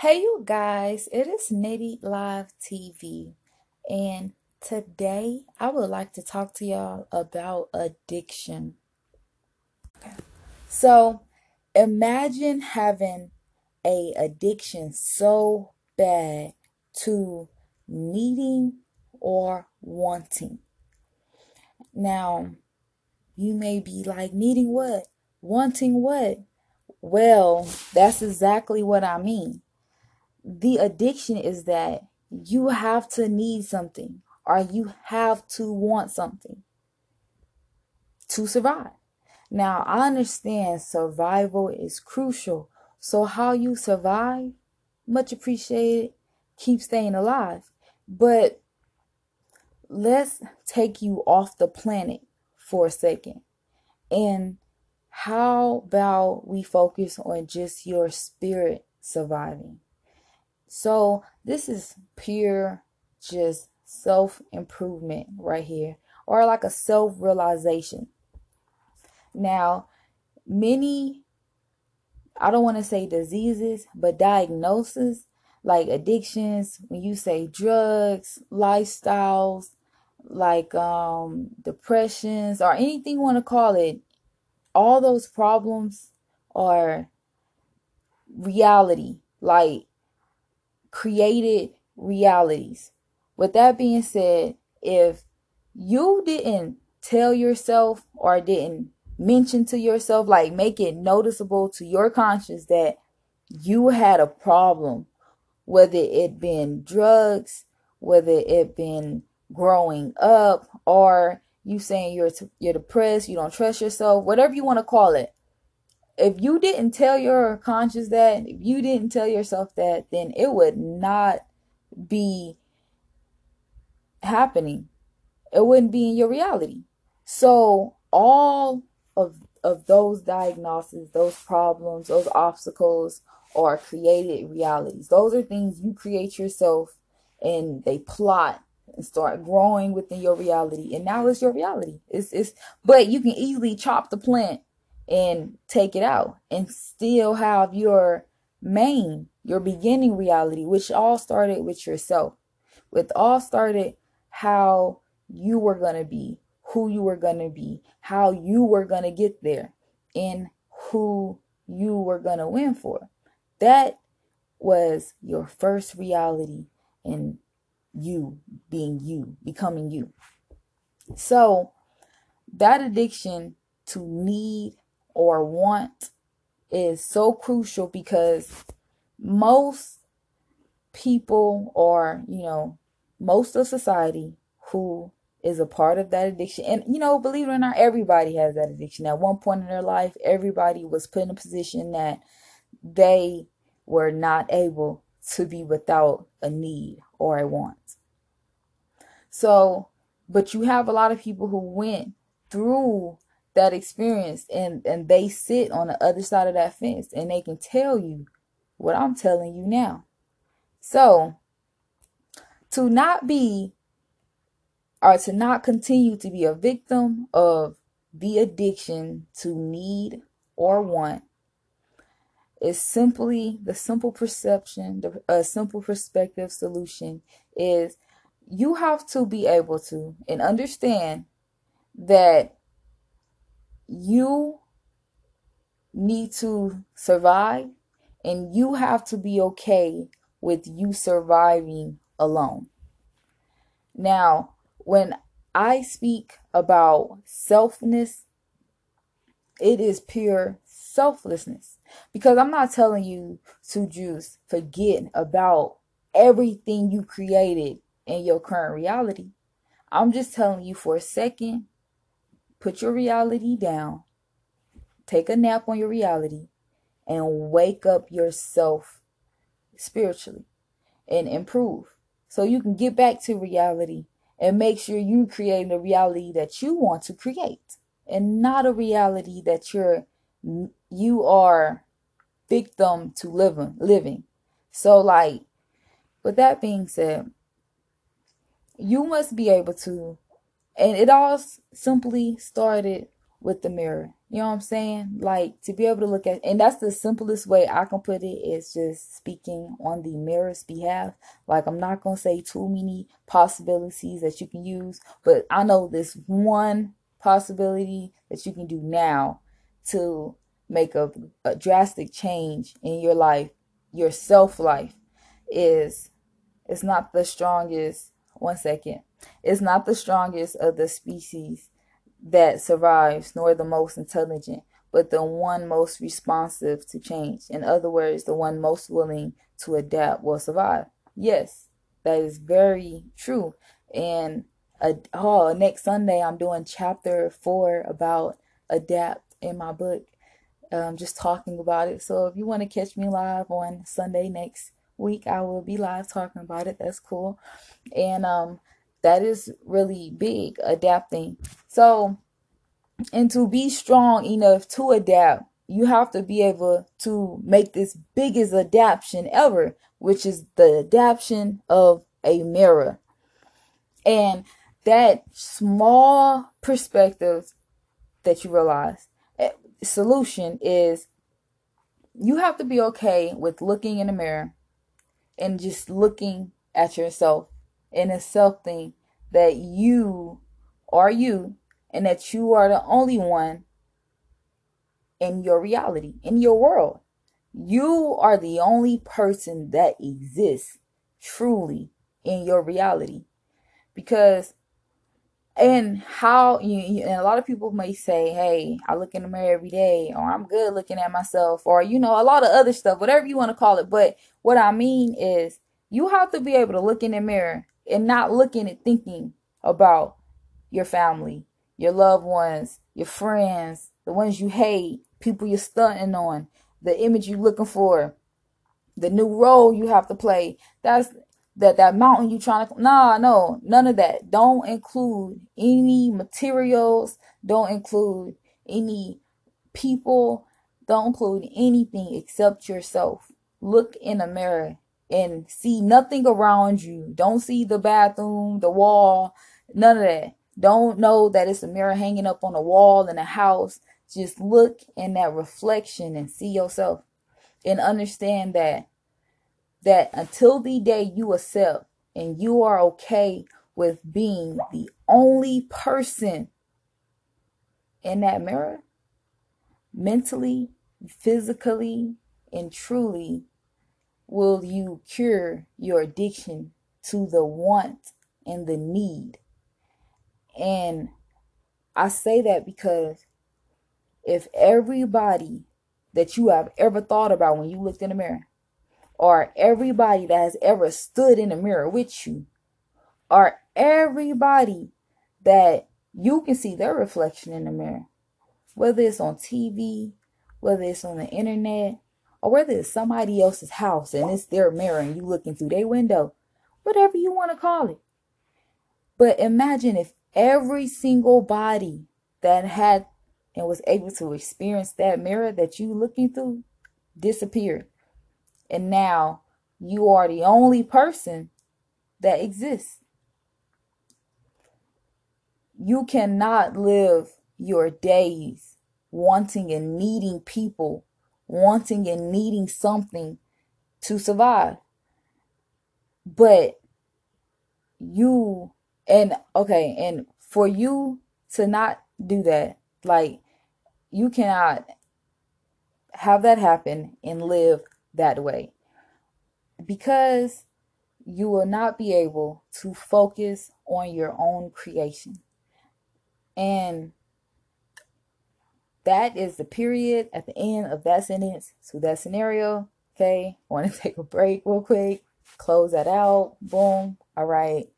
Hey you guys, it is Nitty Live TV, and today I would like to talk to y'all about addiction. Okay. So imagine having an addiction so bad to needing or wanting. Now, you may be like, needing what? Wanting what? Well, that's exactly what I mean. The addiction is that you have to need something or you have to want something to survive. Now, I understand survival is crucial. So how you survive, much appreciated, keep staying alive. But let's take you off the planet for a second. And how about we focus on just your spirit surviving? So this is pure just self-improvement right here, or like a self-realization. Now, many, I don't want to say diseases, but diagnoses like addictions, when you say drugs, lifestyles, like depressions or anything you want to call it, all those problems are reality, like created realities. With that being said, if you didn't tell yourself or didn't mention to yourself, like make it noticeable to your conscience that you had a problem, whether it been drugs, whether it been growing up, or you saying you're depressed, you don't trust yourself, whatever you want to call it. If you didn't tell your conscience that, if you didn't tell yourself that, then it would not be happening. It wouldn't be in your reality. So all of those diagnoses, those problems, those obstacles are created realities. Those are things you create yourself, and they plot and start growing within your reality. And now it's your reality. But you can easily chop the plant and take it out and still have your beginning reality, which all started with yourself. With all started how you were going to be, who you were going to be, how you were going to get there, and who you were going to win for. That was your first reality and you being you, becoming you. So that addiction to need or want is so crucial, because most people, or most of society who is a part of that addiction, and believe it or not, everybody has that addiction at one point in their life. Everybody was put in a position that they were not able to be without a need or a want. So, but you have a lot of people who went through that experience, and they sit on the other side of that fence, and they can tell you what I'm telling you now. So to not continue to be a victim of the addiction to need or want is simply simple perspective solution is you have to be able to and understand that you need to survive, and you have to be okay with you surviving alone. Now, when I speak about selfness, it is pure selflessness, because I'm not telling you to just forget about everything you created in your current reality. I'm just telling you for a second, put your reality down, take a nap on your reality, and wake up yourself spiritually and improve so you can get back to reality and make sure you create a reality that you want to create, and not a reality that you are victim to living. So like, with that being said, you must be able to. And it all simply started with the mirror. You know what I'm saying? Like, to be able to look at, and that's the simplest way I can put it, is just speaking on the mirror's behalf. Like, I'm not going to say too many possibilities that you can use, but I know this one possibility that you can do now to make a drastic change in your life, your self-life, is it's not the strongest, it's not the strongest of the species that survives, nor the most intelligent, but the one most responsive to change. In other words, the one most willing to adapt will survive. Yes, that is very true. And next Sunday I'm doing chapter 4 about adapt in my book. Just talking about it. So if you want to catch me live on Sunday next week, I will be live talking about it. That's cool. And that is really big, adapting. So, and to be strong enough to adapt, you have to be able to make this biggest adaptation ever, which is the adaptation of a mirror. And that small perspective that you realize, solution is you have to be okay with looking in the mirror and just looking at yourself and accepting that you are you, and that you are the only one in your reality, in your world. You are the only person that exists truly in your reality. Because, and how you, and a lot of people may say, hey, I look in the mirror every day, or I'm good looking at myself, or, you know, a lot of other stuff, whatever you want to call it. But what I mean is, you have to be able to look in the mirror and not looking and thinking about your family, your loved ones, your friends, the ones you hate, people you're stunting on, the image you're looking for, the new role you have to play. That mountain you trying to, no, none of that. Don't include any materials. Don't include any people. Don't include anything except yourself. Look in a mirror and see nothing around you. Don't see the bathroom, the wall, none of that. Don't know that it's a mirror hanging up on a wall in a house. Just look in that reflection and see yourself, and understand that until the day you accept and you are okay with being the only person in that mirror, mentally, physically, and truly, will you cure your addiction to the want and the need. And I say that because if everybody that you have ever thought about when you looked in the mirror, or everybody that has ever stood in the mirror with you, or everybody that you can see their reflection in the mirror, whether it's on TV, whether it's on the internet, or whether it's somebody else's house and it's their mirror and you looking through their window, whatever you want to call it. But imagine if every single body that had and was able to experience that mirror that you looking through disappeared. And now you are the only person that exists. You cannot live your days wanting and needing people, wanting and needing something to survive. But you, and for you to not do that, like, you cannot have that happen and live that way, because you will not be able to focus on your own creation. And that is the period at the end of that sentence. So that scenario, okay, I want to take a break real quick, close that out, boom, all right.